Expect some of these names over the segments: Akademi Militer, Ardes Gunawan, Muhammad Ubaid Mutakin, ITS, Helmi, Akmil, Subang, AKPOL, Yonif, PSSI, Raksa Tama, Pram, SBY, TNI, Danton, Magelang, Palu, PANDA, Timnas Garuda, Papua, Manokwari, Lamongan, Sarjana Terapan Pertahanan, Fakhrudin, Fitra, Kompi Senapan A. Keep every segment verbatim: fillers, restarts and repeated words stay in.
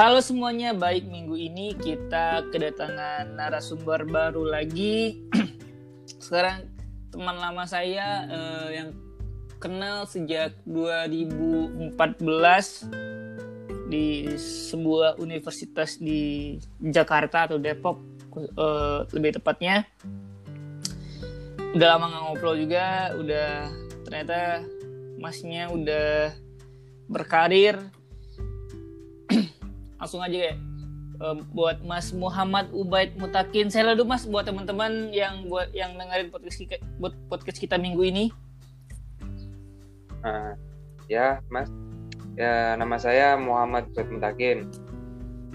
Halo semuanya, baik minggu ini kita kedatangan narasumber baru lagi. Sekarang teman lama saya eh, yang kenal sejak dua ribu empat belas di sebuah universitas di Jakarta atau Depok eh, lebih tepatnya. Udah lama gak ngobrol juga, udah ternyata masnya udah berkarir. Langsung aja ya, buat Mas Muhammad Ubaid Mutakin. Saya dulu Mas, buat teman-teman yang buat yang dengerin podcast kita, buat podcast kita minggu ini. Uh, ya Mas, ya, nama saya Muhammad Ubaid Mutakin.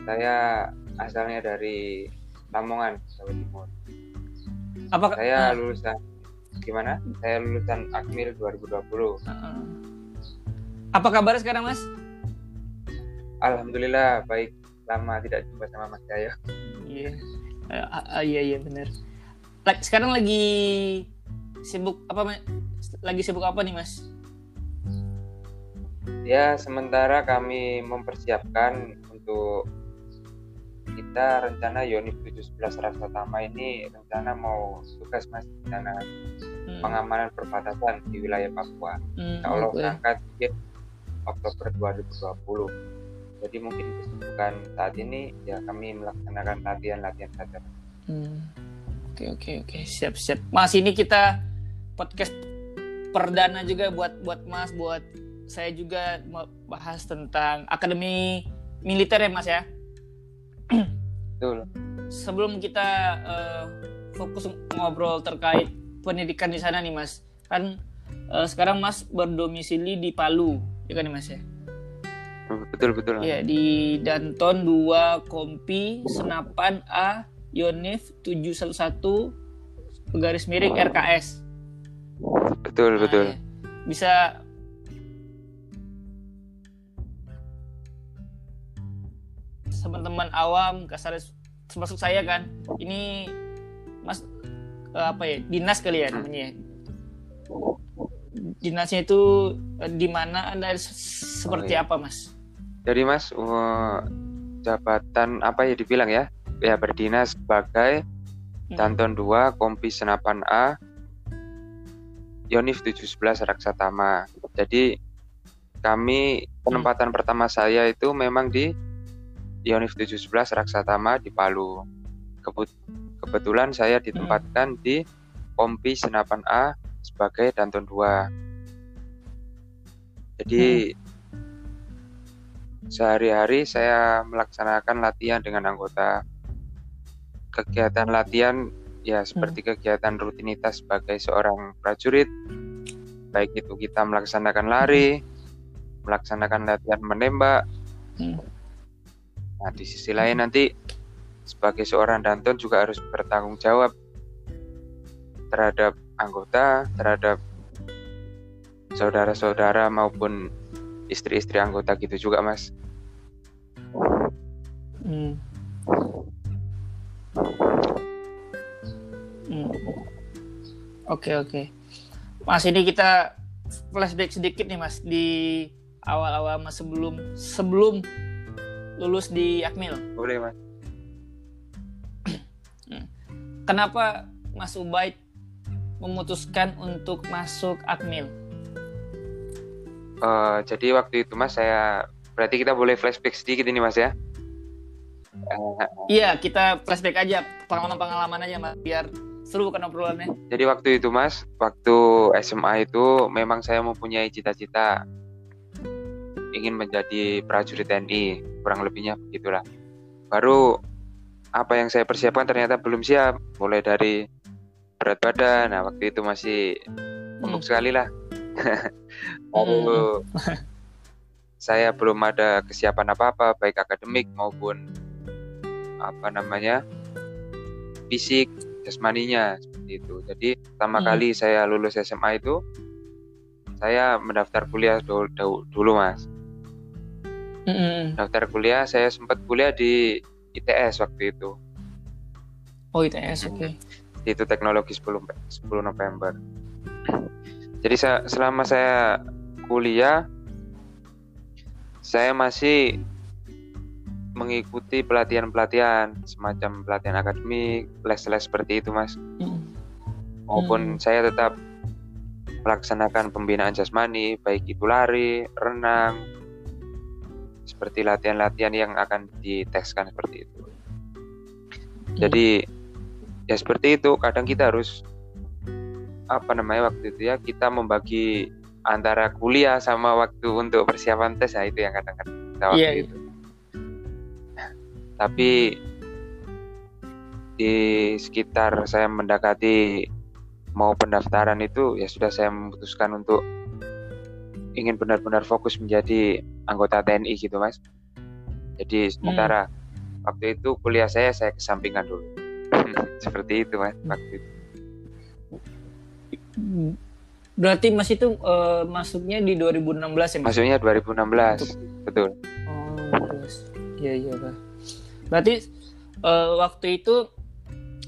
Saya asalnya dari Lamongan, Jawa Timur. Apakah saya lulusan gimana? Saya lulusan Akmil dua ribu dua puluh. Uh-uh. Apa kabar sekarang Mas? Alhamdulillah baik, lama tidak jumpa sama Mas Yayo. Iya, iya iya benar. Sekarang lagi sibuk apa? Lagi sibuk apa nih Mas? Ya sementara kami mempersiapkan untuk kita rencana Yonif tujuh belas Raksa Tama ini, rencana mau tugas Mas rencana hmm. pengamanan perbatasan di wilayah Papua. Hmm, Insya Allah berangkat okay. Oktober dua ribu dua puluh. Jadi mungkin kesibukan saat ini ya kami melaksanakan latihan-latihan saja. Hmm. Oke oke oke siap siap. Mas ini kita podcast perdana juga buat buat Mas, buat saya juga bahas tentang Akademi Militer ya Mas ya. Betul. Sebelum kita uh, fokus ngobrol terkait pendidikan di sana nih Mas, kan uh, sekarang Mas berdomisili di Palu, ya kan Mas ya? Betul-betul. Ya, di Danton dua Kompi Senapan A Yonif tujuh satu satu garis miring R K S. Betul, nah, betul. Ya. Bisa teman-teman awam kasar termasuk saya kan. Ini Mas apa ya? Dinas kali ya namanya. Dinasnya itu di mana dan seperti oh, iya. apa, Mas? Jadi Mas, uh, jabatan apa ya dibilang ya? Ya berdinas sebagai hmm. Danton dua Kompi Senapan A Yonif tujuh sebelas Raksa Tama. Jadi kami penempatan hmm. pertama saya itu memang di Yonif tujuh sebelas Raksa Tama di Palu. Kebut- kebetulan saya ditempatkan hmm. di Kompi Senapan A sebagai Danton dua. Jadi hmm. sehari-hari saya melaksanakan latihan dengan anggota. Kegiatan latihan ya seperti hmm. kegiatan rutinitas sebagai seorang prajurit, baik itu kita melaksanakan lari, melaksanakan latihan menembak. hmm. Nah di sisi lain nanti sebagai seorang Danton juga harus bertanggung jawab terhadap anggota, terhadap saudara-saudara maupun istri-istri anggota gitu juga Mas. Hmm. Hmm. Oke oke. Mas ini kita flashback sedikit nih Mas di awal-awal Mas sebelum sebelum lulus di Akmil. Boleh Mas. Kenapa Mas Ubaid memutuskan untuk masuk Akmil? Uh, jadi waktu itu Mas saya, berarti kita boleh flashback sedikit ini Mas ya? Iya, kita flashback aja, pengalaman-pengalaman aja Mas, biar seru kan obrolannya. Jadi waktu itu Mas, waktu S M A itu memang saya mempunyai cita-cita ingin menjadi prajurit T N I, kurang lebihnya begitulah. Baru apa yang saya persiapkan ternyata belum siap, mulai dari berat badan. Nah waktu itu masih pemuk hmm. sekali lah. Lalu hmm. saya belum ada kesiapan apa-apa, baik akademik maupun apa namanya fisik jasmaninya seperti itu. Jadi pertama hmm. kali saya lulus S M A itu saya mendaftar kuliah dulu, dulu Mas. hmm. Daftar kuliah, saya sempat kuliah di I T S waktu itu. Oh I T S, oke. Okay. Itu teknologi sepuluh November. Jadi selama saya kuliah, saya masih mengikuti pelatihan-pelatihan semacam pelatihan akademik, les-les seperti itu, Mas. Mm. Maupun mm. saya tetap melaksanakan pembinaan jasmani, baik itu lari, renang, seperti latihan-latihan yang akan diteskan seperti itu. Mm. Jadi ya seperti itu, kadang kita harus apa namanya waktu itu ya, kita membagi antara kuliah sama waktu untuk persiapan tes, nah itu yang kadang-kadang kita waktu yeah, itu. Yeah. Tapi di sekitar saya mendekati mau pendaftaran itu, ya sudah saya memutuskan untuk ingin benar-benar fokus menjadi anggota T N I gitu, Mas. Jadi sementara hmm. waktu itu kuliah saya saya kesampingkan dulu. Seperti itu, Mas, waktu itu. Berarti Mas itu uh, masuknya di dua ribu enam belas ya, Mas? Masuknya dua ribu enam belas, untuk... betul. Oh, terus. Iya, iya, Pak. Berarti uh, waktu itu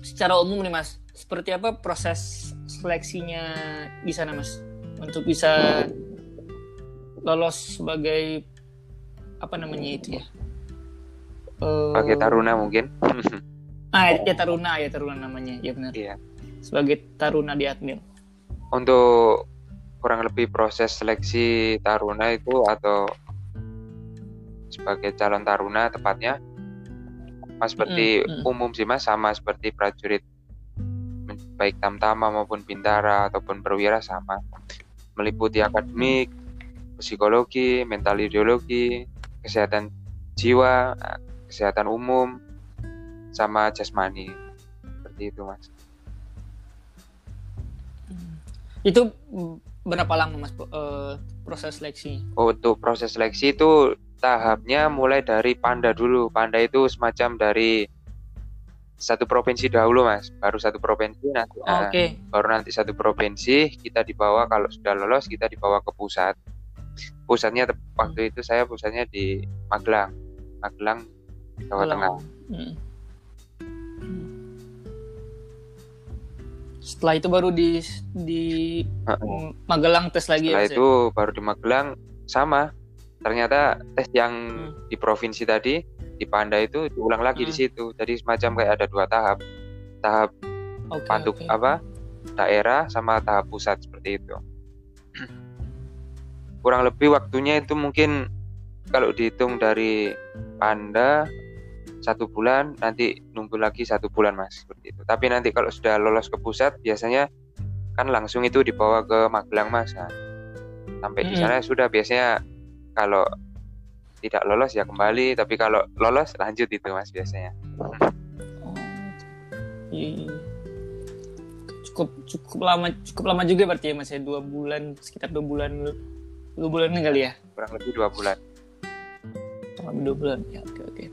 secara umum nih, Mas, seperti apa proses seleksinya di sana, Mas? Untuk bisa lolos sebagai apa namanya itu ya? Uh... Sebagai taruna mungkin? Ah, ya taruna, ya taruna namanya, ya benar. Iya. Sebagai taruna di Akmil. Untuk kurang lebih proses seleksi taruna itu atau sebagai calon taruna tepatnya, Mas, seperti mm, mm. umum sih, Mas, sama seperti prajurit baik tamtama maupun bintara ataupun perwira sama, meliputi akademik, psikologi, mental ideologi, kesehatan jiwa, kesehatan umum, sama jasmani, seperti itu, Mas. Itu berapa lama, Mas, uh, proses seleksi? Untuk proses seleksi itu tahapnya mulai dari PANDA dulu. PANDA itu semacam dari satu provinsi dahulu, Mas. Baru satu provinsi nanti. Oh, nah, okay. Baru nanti satu provinsi kita dibawa, kalau sudah lolos kita dibawa ke pusat. Pusatnya waktu itu saya pusatnya di Magelang, Magelang, Jawa Magelang. Tengah. Hmm. Setelah itu baru di di Magelang tes lagi. Setelah ya, itu ya? Baru di Magelang sama. Ternyata tes yang hmm. di provinsi tadi di Panda itu diulang lagi hmm. di situ. Jadi semacam kayak ada dua tahap. Tahap okay, patuk okay. apa? Daerah sama tahap pusat seperti itu. Kurang lebih waktunya itu mungkin kalau dihitung dari Panda satu bulan, nanti nunggu lagi satu bulan, Mas, seperti itu. Tapi nanti kalau sudah lolos ke pusat, biasanya kan langsung itu dibawa ke Magelang, Mas. Nah, sampai mm-hmm. di sana sudah biasanya kalau tidak lolos ya kembali, tapi kalau lolos lanjut itu, Mas, biasanya. Cukup cukup lama cukup lama juga berarti ya, Mas, ya, dua bulan, sekitar dua bulan dua bulan kali ya? Kurang lebih dua bulan. Kurang lebih dua bulan, ya, oke oke.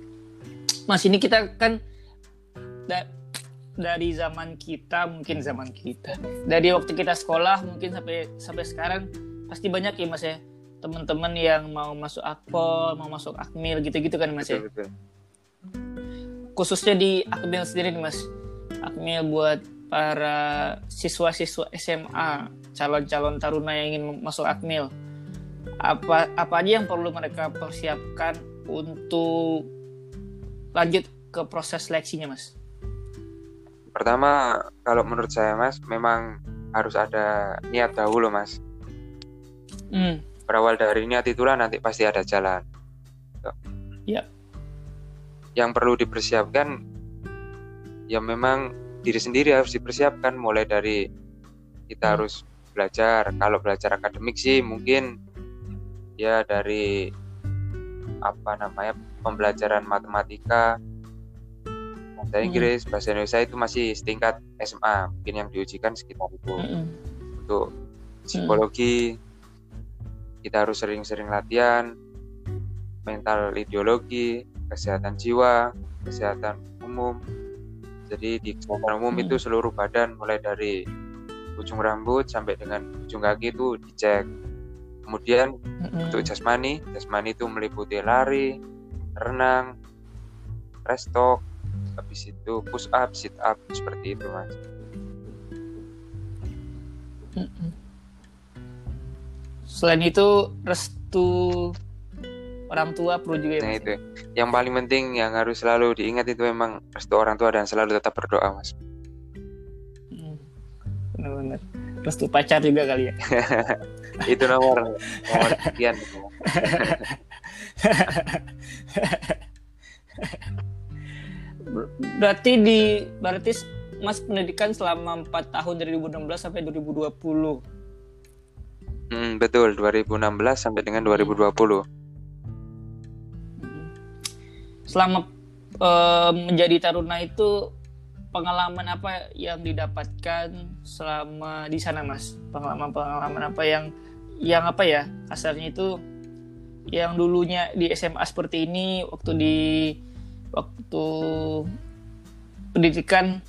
Mas, ini kita kan da- dari zaman kita mungkin zaman kita dari waktu kita sekolah mungkin sampai sampai sekarang pasti banyak ya, Mas, ya, teman-teman yang mau masuk AKPOL, mau masuk Akmil gitu-gitu kan, Mas, ya. Betul, betul. Khususnya di Akmil sendiri nih, Mas. Akmil buat para siswa-siswa S M A, calon-calon taruna yang ingin masuk Akmil, apa apa aja yang perlu mereka persiapkan untuk lanjut ke proses seleksinya, Mas? Pertama, kalau menurut saya, Mas, memang harus ada niat dahulu, Mas. Mm. Berawal dari niat itulah nanti pasti ada jalan. Iya. Yeah. Yang perlu dipersiapkan, ya memang diri sendiri harus dipersiapkan. Mulai dari kita mm. harus belajar. Kalau belajar akademik sih mungkin ya dari apa namanya pembelajaran matematika, bahasa Inggris, mm. bahasa Indonesia itu masih setingkat S M A, mungkin yang diujikan sekitar itu. Mm. Untuk psikologi mm. kita harus sering-sering latihan, mental ideologi, kesehatan jiwa, kesehatan umum. Jadi di kesehatan umum mm. itu seluruh badan mulai dari ujung rambut sampai dengan ujung kaki itu dicek. Kemudian mm-hmm. untuk jasmani, jasmani itu meliputi lari, renang, rest walk, habis itu push up, sit up, seperti itu, Mas. Mm-hmm. Selain itu restu orang tua perlu juga. Nah itu yang paling penting yang harus selalu diingat itu memang restu orang tua dan selalu tetap berdoa, Mas. Hmm, benar-benar. Restu pacar juga kali ya. Itu nomor nomor sekian. Berarti di berarti Mas pendidikan selama empat tahun dari dua ribu enam belas sampai dua ribu dua puluh. Hmm, betul, dua ribu enam belas sampai dengan dua ribu dua puluh. Selama e, menjadi taruna itu pengalaman apa yang didapatkan selama di sana, Mas? Pengalaman-pengalaman apa yang yang apa ya? Kasarnya itu yang dulunya di S M A seperti ini, waktu di waktu pendidikan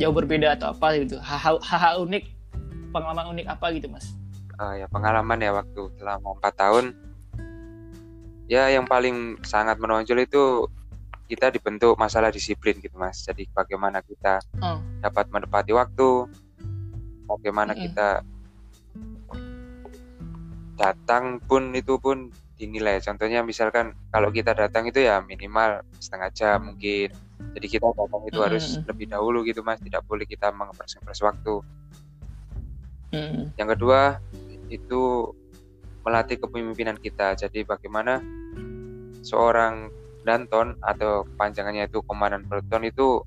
jauh berbeda atau apa gitu. Hal-hal unik, pengalaman unik apa gitu, Mas? Uh, ya pengalaman ya waktu selama empat tahun ya yang paling sangat menonjol itu kita dibentuk masalah disiplin gitu, Mas. Jadi bagaimana kita hmm. dapat menepati waktu, bagaimana hmm. kita datang pun itu pun dinilai. Contohnya misalkan kalau kita datang itu ya minimal setengah jam mungkin, jadi kita datang itu hmm. harus lebih dahulu gitu, Mas, tidak boleh kita mengepres-epres waktu. hmm. Yang kedua itu melatih kepemimpinan kita. Jadi bagaimana seorang Danton atau panjangannya itu komandan peleton itu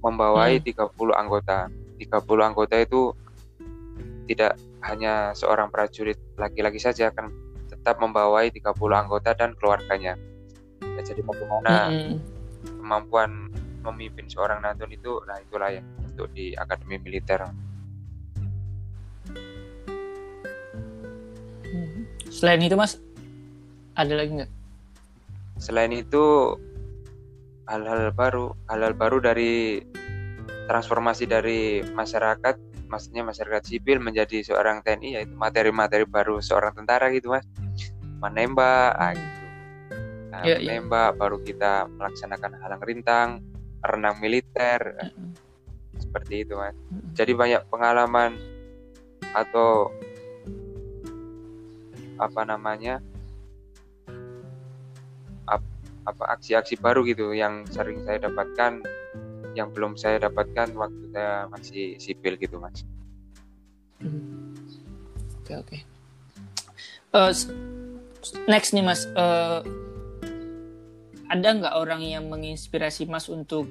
membawai hmm. tiga puluh anggota. tiga puluh anggota itu tidak hanya seorang prajurit laki-laki saja, akan tetap membawai tiga puluh anggota dan keluarganya. Ya, jadi bagaimana hmm. kemampuan memimpin seorang Danton itu, nah itulah yang untuk di Akademi Militer. Selain itu, Mas, ada lagi nggak? Selain itu hal-hal baru, hal-hal baru dari transformasi dari masyarakat, maksudnya masyarakat sipil menjadi seorang T N I, yaitu materi-materi baru seorang tentara gitu, Mas. Menembak, ah, gitu. Nah, ya, menembak, ya. Baru kita melaksanakan halang rintang, renang militer, uh-uh. seperti itu, Mas. Uh-uh. Jadi banyak pengalaman atau apa namanya ap, apa aksi-aksi baru gitu yang sering saya dapatkan, yang belum saya dapatkan waktu saya masih sipil gitu, Mas. Oke oke. Uh, next nih, Mas, uh, ada nggak orang yang menginspirasi Mas untuk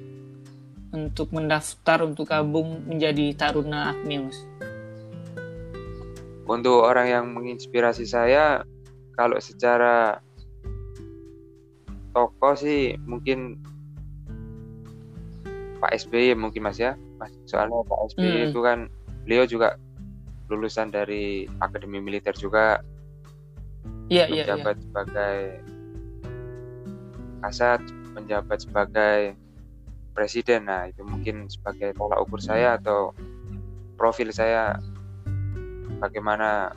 untuk mendaftar untuk gabung menjadi taruna Akmil, Mas? Untuk orang yang menginspirasi saya, kalau secara tokoh sih mungkin Pak S B Y mungkin, Mas, ya. Mas, soalnya Pak S B Y hmm. itu kan beliau juga lulusan dari Akademi Militer juga. Iya, iya, iya. Menjabat ya. sebagai kasat, menjabat sebagai presiden. Nah, itu mungkin sebagai tolak ukur hmm. saya atau profil saya. Bagaimana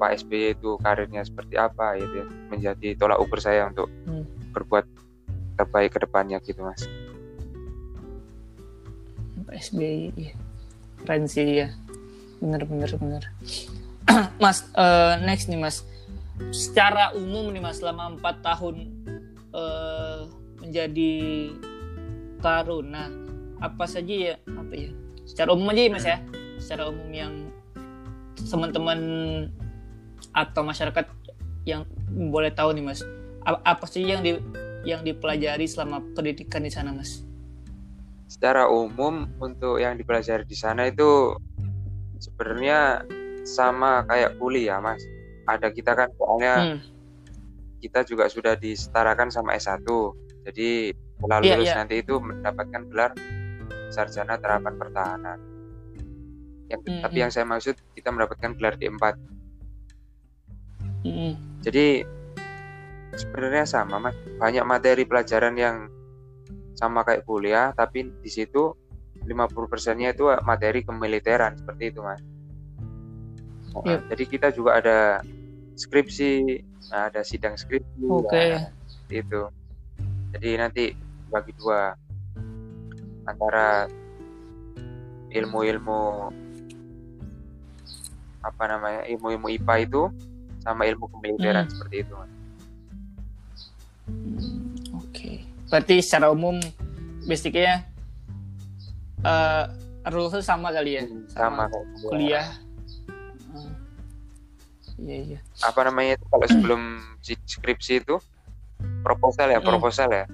Pak S B Y itu karirnya seperti apa gitu ya, menjadi tolak ukur saya untuk hmm. berbuat terbaik ke depannya gitu, Mas. Pak S B Y ya. Keren sih ya. Bener bener bener. Mas, uh, next nih, Mas. Secara umum nih, Mas, selama empat tahun uh, menjadi taruna, apa saja ya, apa ya? Secara umum aja ya, Mas ya. Secara umum yang teman-teman atau masyarakat yang boleh tahu nih, Mas, apa sih yang di, yang dipelajari selama pendidikan di sana, Mas? Secara umum untuk yang dipelajari di sana itu sebenarnya sama kayak kuliah, Mas. Ada kita kan pokoknya hmm. kita juga sudah disetarakan sama S satu. Jadi setelah lulus yeah, yeah. nanti itu mendapatkan gelar Sarjana Terapan Pertahanan. Yang, mm-hmm. tapi yang saya maksud kita mendapatkan gelar D empat. Mm-hmm. Jadi sebenarnya sama, Mas. Banyak materi pelajaran yang sama kayak kuliah, tapi di situ lima puluh persen-nya itu materi kemiliteran seperti itu, Mas. Oh, yep. Jadi kita juga ada skripsi, ada sidang skripsi. Oke. Okay. Nah, itu. Jadi nanti bagi dua antara ilmu-ilmu apa namanya ilmu-ilmu I P A itu sama ilmu kemiliteran hmm. seperti itu, Mas. Berarti secara umum basicnya uh, rulesnya sama kali ya, sama, sama kuliah. Uh, iya iya. Apa namanya itu kalau sebelum skripsi itu proposal ya, proposal ya.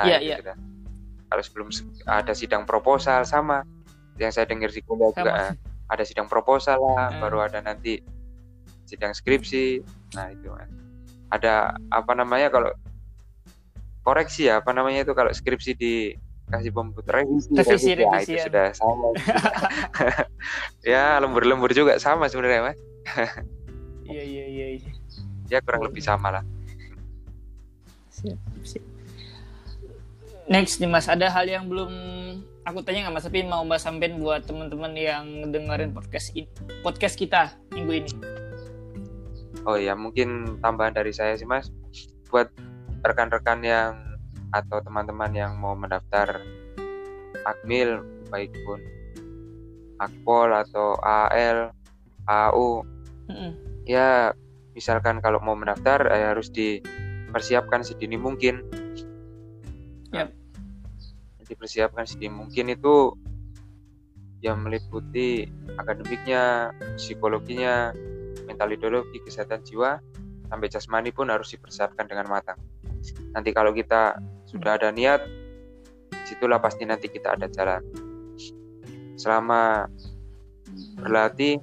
Nah, iya iya. Gitu. Kalau sebelum ada sidang proposal sama yang saya dengar di kuliah sama juga. Sih. Ada sidang proposal lah, hmm. baru ada nanti sidang skripsi. Nah itu kan ada apa namanya kalau koreksi ya, apa namanya itu kalau skripsi dikasih pembuat revisi, revisi, revisi, revisi ya, itu sudah sama. Ya lembur-lembur juga sama sebenarnya mas. Iya iya iya. Ya kurang oh, lebih sama lah. Siap, siap. Next nih mas, ada hal yang belum aku tanya nggak mas, tapi mau mbak sampein buat teman-teman yang dengerin podcast in, podcast kita minggu ini. Oh iya, mungkin tambahan dari saya sih mas, buat rekan-rekan yang atau teman-teman yang mau mendaftar Akmil, baik pun AKPOL atau A L, A U, mm-hmm. ya misalkan kalau mau mendaftar eh, harus dipersiapkan sedini mungkin. Yep. Dipersiapkan sedini mungkin itu yang meliputi akademiknya, psikologinya, mental ideologi, kesehatan jiwa, sampai jasmani pun harus dipersiapkan dengan matang. Nanti kalau kita sudah ada niat, situlah pasti nanti kita ada jalan. Selama berlatih,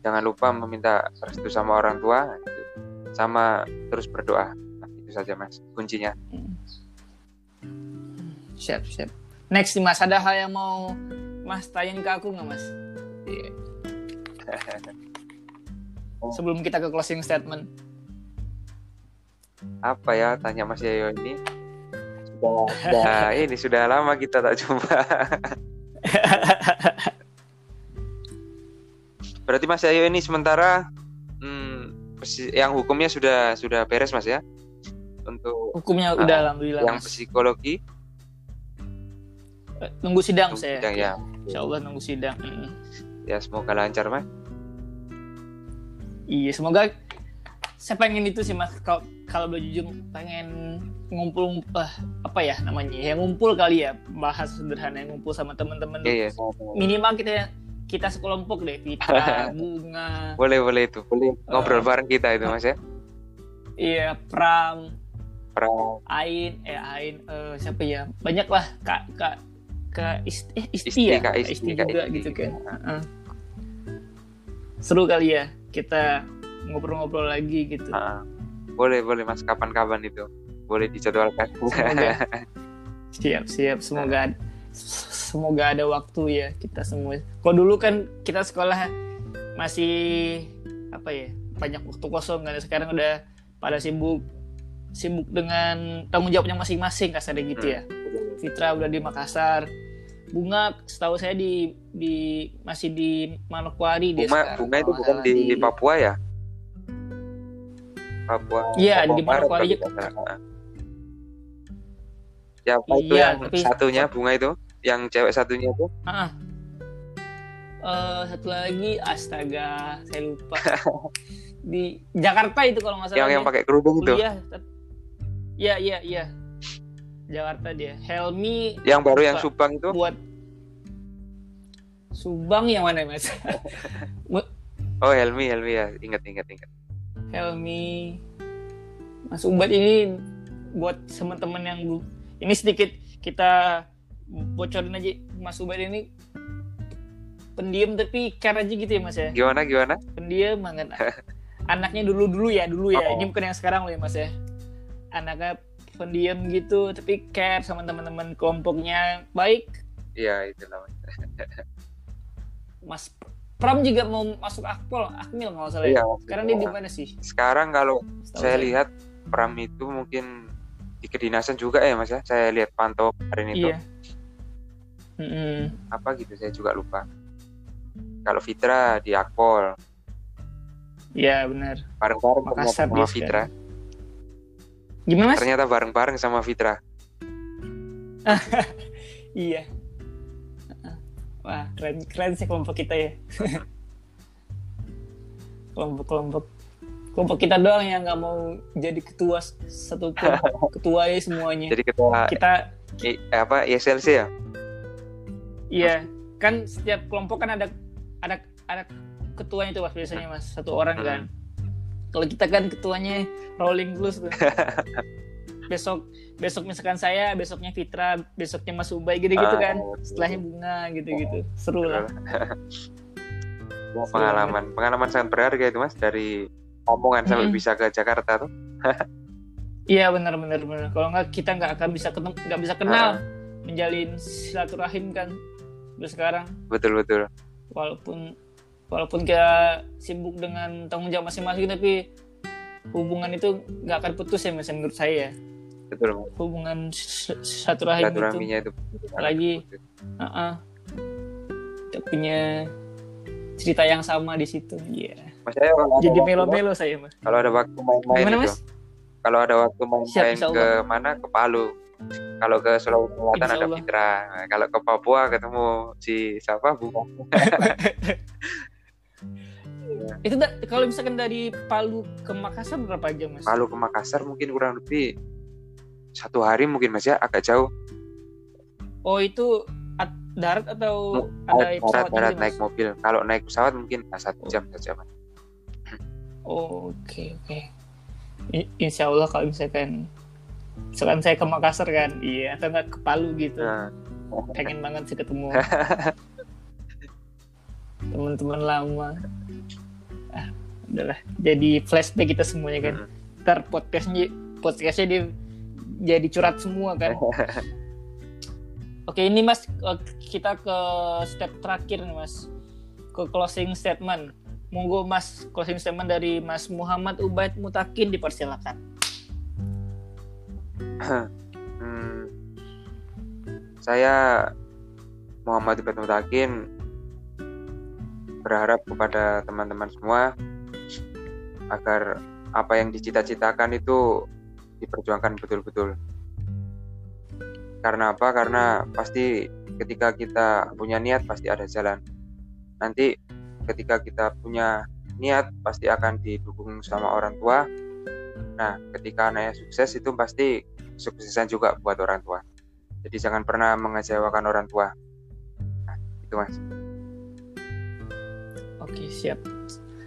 jangan lupa meminta restu sama orang tua, sama terus berdoa. Nah, itu saja mas, kuncinya. Siap, siap. Next nih mas, ada hal yang mau mas tanyain ke aku nggak mas? Yeah. Sebelum kita ke closing statement. Apa ya, tanya mas Yayo ini. Sudah, sudah ini sudah lama kita tak jumpa. Berarti mas Yayo ini sementara hmm, yang hukumnya sudah sudah beres mas ya? Untuk hukumnya udah, uh, alhamdulillah. Yang mas. Psikologi nunggu sidang, nunggu saya sidang, ya. Insya Allah nunggu sidang. Ya semoga lancar mas. Iya semoga. Saya pengen itu sih mas, kalau kalau boleh jujur pengen ngumpul uh, apa ya namanya ya, ngumpul kali ya, bahas sederhana yang ngumpul sama teman-teman. Iya, iya. Minimal kita kita sekelompok deh, Fitra, Bunga. Boleh boleh itu, boleh ngobrol uh, bareng kita itu mas ya. Iya, Pram, Pram, Ain, eh Ain, uh, siapa ya, banyak lah kak kak. Ke Isti, eh, Isti, Isti ya, Kak Isti, Isti juga Isti. Gitu kan. Uh-uh. Seru kali ya kita ngobrol-ngobrol lagi gitu. Uh, boleh boleh mas, kapan-kapan itu boleh dijadwalkan. Siap siap, semoga uh. semoga ada waktu ya kita semua. Kalau dulu kan kita sekolah masih apa ya, banyak waktu kosong kan, sekarang udah pada sibuk sibuk dengan tanggung jawabnya masing-masing kasarnya gitu hmm. ya. Fitra udah di Makassar. Bunga setahu saya di di masih di Manokwari dia sekarang. Bunga itu bukan di, di Papua ya? Papua. Iya, di Manokwari. Ya, itu iya, yang tapi, satunya Bunga itu, yang cewek satunya itu. Heeh. Uh, satu lagi astaga, saya lupa. Di Jakarta itu kalau enggak salah. Yang yang pakai kerudung itu. Iya. Iya, iya, iya. Jakarta dia. Helmi yang baru yang Subang itu. Buat Subang yang mana mas? Oh Helmi, Helmi ya, ingat ingat ingat. Helmi, Mas Ubaid ini buat teman-teman yang ini sedikit kita bocorin aja, Mas Ubaid ini pendiam tapi care aja gitu ya mas ya. Gimana gimana? Pendiam banget. Anaknya dulu dulu ya dulu ya. Oh. Ini bukan yang sekarang loh ya mas ya. Anaknya pendiam gitu tapi care sama teman-teman kelompoknya baik. Iya itu namanya. Mas Pram juga mau masuk Akpol, Akmil nggak salah ya. Sekarang dia di mana sih? Sekarang kalau Setau saya, saya lihat Pram itu mungkin di kedinasan juga ya mas ya. Saya lihat pantau hari itu. Iya. Mm-hmm. Apa gitu saya juga lupa. Kalau Fitra di Akpol. Iya benar. Bareng-bareng sama Fitra. Kan? Gimana mas? Ternyata bareng-bareng sama Fitra. Iya. Wah, keren, keren sih kelompok kita ya. Kelompok-kelompok kelompok kita doang yang nggak mau jadi ketua satu ketua ya semuanya. Jadi ketua kita i, apa I S L C ya? Iya, kan setiap kelompok kan ada ada ada ketuanya itu mas biasanya mas satu orang kan. Kalau kita kan ketuanya rolling terus tuh. Besok besok misalkan saya, besoknya Fitra, besoknya Mas Ubay gitu-gitu kan. Setelahnya Bunga gitu-gitu. Seru lah. Pengalaman, pengalaman sangat berharga itu mas dari Lamongan sampai hmm. bisa ke Jakarta tuh. Iya benar-benar benar. Kalau nggak kita nggak akan bisa ketemu, nggak bisa kenal, uh-huh. menjalin silaturahim kan. Terus sekarang. Betul betul. Walaupun walaupun kita sibuk dengan tanggung jawab masing-masing, tapi hubungan itu nggak akan putus ya, mas. Menurut saya. Betul. Hubungan silaturahim itu. itu. Lagi. Uh-uh. Kita punya cerita yang sama di situ. Iya. Yeah. Saya jadi melo-melo saya mas. Kalau ada waktu main-main itu. Kalau ada waktu main-main ke mana? Ke Palu. Kalau ke Sulawesi Selatan ada Fitra. Nah, kalau ke Papua ketemu si siapa? Bunga. Itu da- kalau misalkan dari Palu ke Makassar berapa jam mas? Palu ke Makassar mungkin kurang lebih satu hari mungkin mas ya, agak jauh. Oh itu at- darat atau M- ada pesawat? Darat, darat naik mas? Mobil. Kalau naik pesawat mungkin satu jam saja mas. Oh, oke okay, oke. Okay. I- Insya Allah kalau misalkan, misalkan saya ke Makassar kan, iya atau nggak ke Palu gitu, nah. Pengen banget sih ketemu teman-teman lama. Ah, udahlah. Jadi flashback kita semuanya kan. Hmm. Ntar podcastnya, podcastnya dia jadi curhat semua kan. Oke okay, ini mas kita ke step terakhir nih mas, ke closing statement. Monggo mas, closing statement dari Mas Muhammad Ubaid Mutakin dipersilakan. hmm. Saya Muhammad Ubaid Mutakin berharap kepada teman-teman semua agar apa yang dicita-citakan itu diperjuangkan betul-betul. Karena apa? Karena pasti ketika kita punya niat pasti ada jalan. Nanti ketika kita punya niat pasti akan didukung sama orang tua. Nah, ketika anaknya sukses itu pasti suksesan juga buat orang tua. Jadi jangan pernah mengecewakan orang tua. Nah, itu mas. Oke, siap.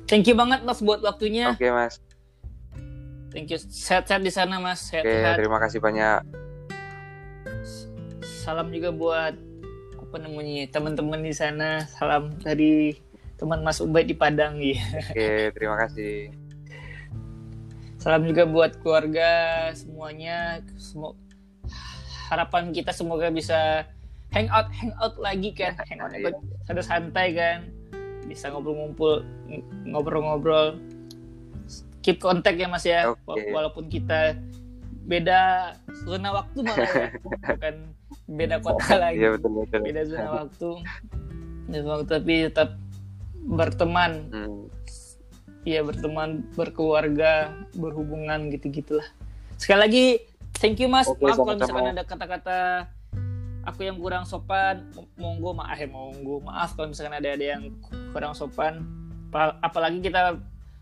Thank you banget mas buat waktunya. Oke mas. Thank you. Sehat-sehat di sana mas. Sehat-sehat. Oke, terima kasih banyak. Salam juga buat apa namanya teman-teman di sana. Salam dari teman Mas Ubaid di Padang ya. Oke, terima kasih. Salam juga buat keluarga semuanya. Semu- harapan kita semoga bisa hang out, hang out lagi kan, hang out, out ada santai kan, bisa ngobrol-ngumpul, ngobrol-ngobrol. Keep contact ya Mas ya, okay. Walaupun kita beda zona waktu malah, bukan beda kota lagi, ya, betul, betul. Beda zona waktu, tapi tetap berteman, iya hmm. berteman, berkeluarga, berhubungan gitu-gitulah. Sekali lagi, thank you mas. Okay, maaf kalau misalkan ada kata-kata aku yang kurang sopan, monggo maaf, eh, monggo maaf kalau misalkan ada ada yang kurang sopan. Apalagi kita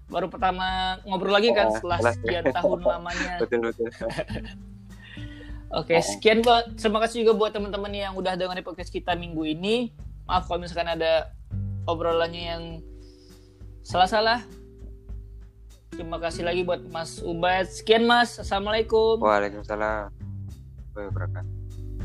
baru pertama ngobrol lagi kan setelah sekian tahun lamanya. Betul betul. Oke, okay, sekian buat, terima kasih juga buat teman-teman yang udah dengerin podcast kita minggu ini. Maaf kalau misalkan ada obrolannya yang salah-salah. Terima kasih lagi buat Mas Ubaid. Sekian Mas. Assalamualaikum. Waalaikumsalam. Waalaikumsalam.